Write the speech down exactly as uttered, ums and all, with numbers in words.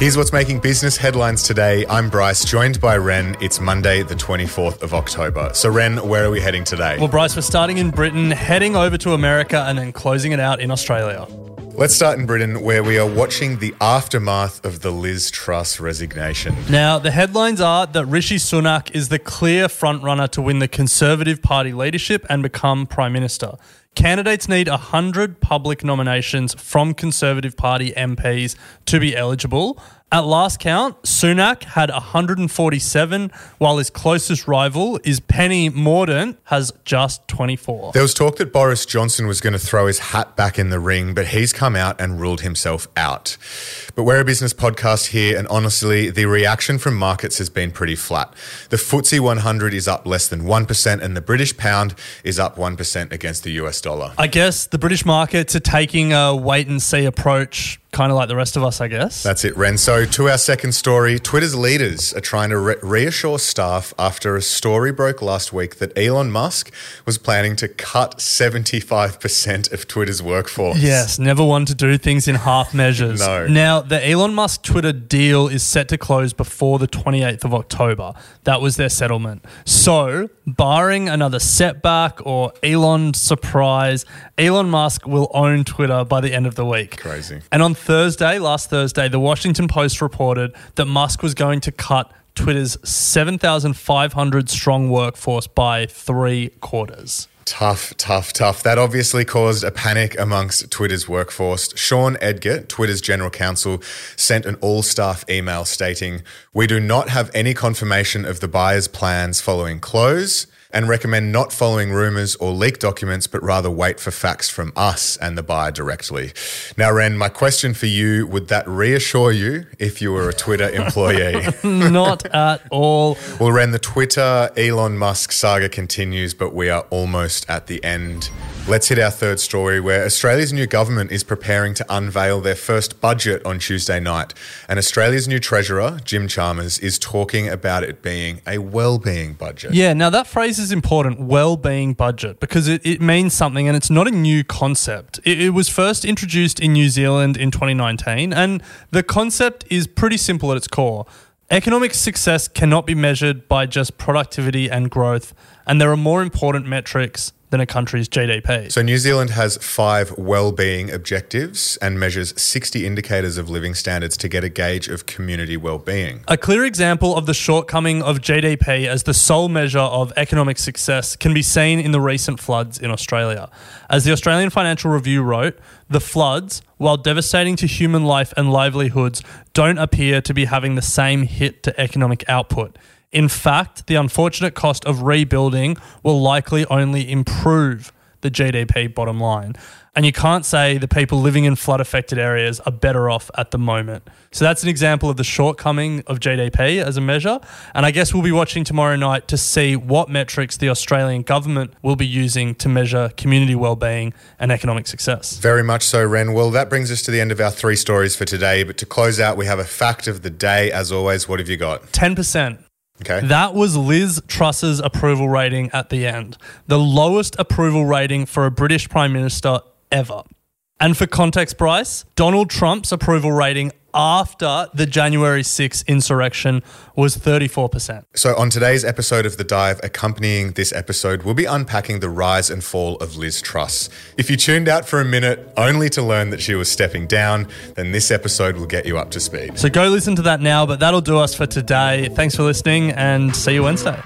Here's what's making business headlines today. I'm Bryce, joined by Ren. It's Monday, the twenty-fourth of October. So, Ren, where are we heading today? Well, Bryce, we're starting in Britain, heading over to America, and then closing it out in Australia. Let's start in Britain, where we are watching the aftermath of the Liz Truss resignation. Now, the headlines are that Rishi Sunak is the clear frontrunner to win the Conservative Party leadership and become Prime Minister. Candidates need one hundred public nominations from Conservative Party M Ps to be eligible. At last count, Sunak had one hundred forty-seven, while his closest rival is Penny Mordaunt, has just twenty-four. There was talk that Boris Johnson was going to throw his hat back in the ring, but he's come out and ruled himself out. But we're a business podcast here, and honestly, the reaction from markets has been pretty flat. The F T S E one hundred is up less than one percent, and the British pound is up one percent against the U S dollar. I guess the British markets are taking a wait-and-see approach, kind of like the rest of us, I guess. That's it, Ren. So to our second story, Twitter's leaders are trying to re- reassure staff after a story broke last week that Elon Musk was planning to cut seventy-five percent of Twitter's workforce. Yes, never one to do things in half measures. No. Now, the Elon Musk Twitter deal is set to close before the twenty-eighth of October. That was their settlement. So, barring another setback or Elon surprise, Elon Musk will own Twitter by the end of the week. Crazy. And on Thursday, last Thursday, the Washington Post reported that Musk was going to cut Twitter's seven thousand five hundred strong workforce by three quarters. Tough, tough, tough. That obviously caused a panic amongst Twitter's workforce. Sean Edgar, Twitter's general counsel, sent an all-staff email stating, "We do not have any confirmation of the buyer's plans following close and recommend not following rumours or leaked documents, but rather wait for facts from us and the buyer directly." Now, Ren, my question for you, would that reassure you if you were a Twitter employee? Not at all. Well, Ren, the Twitter Elon Musk saga continues, but we are almost at the end. Let's hit our third story, where Australia's new government is preparing to unveil their first budget on Tuesday night, and Australia's new treasurer, Jim Chalmers, is talking about it being a well-being budget. Yeah, now that phrase is important, well-being budget, because it, it means something, and it's not a new concept. It, it was first introduced in New Zealand in twenty nineteen, and the concept is pretty simple at its core. Economic success cannot be measured by just productivity and growth, and there are more important metrics than a country's G D P. So New Zealand has five well-being objectives and measures sixty indicators of living standards to get a gauge of community well-being. A clear example of the shortcoming of G D P as the sole measure of economic success can be seen in the recent floods in Australia. As the Australian Financial Review wrote, the floods, while devastating to human life and livelihoods, don't appear to be having the same hit to economic output. In fact, the unfortunate cost of rebuilding will likely only improve the G D P bottom line. And you can't say the people living in flood-affected areas are better off at the moment. So that's an example of the shortcoming of G D P as a measure. And I guess we'll be watching tomorrow night to see what metrics the Australian government will be using to measure community wellbeing and economic success. Very much so, Ren. Well, that brings us to the end of our three stories for today. But to close out, we have a fact of the day. As always, what have you got? ten percent. Okay. That was Liz Truss's approval rating at the end, the lowest approval rating for a British Prime Minister ever. And for context, Bryce, Donald Trump's approval rating after the January sixth insurrection was thirty-four percent. So on today's episode of The Dive, accompanying this episode, we'll be unpacking the rise and fall of Liz Truss. If you tuned out for a minute only to learn that she was stepping down, then this episode will get you up to speed. So go listen to that now, but that'll do us for today. Thanks for listening, and see you Wednesday.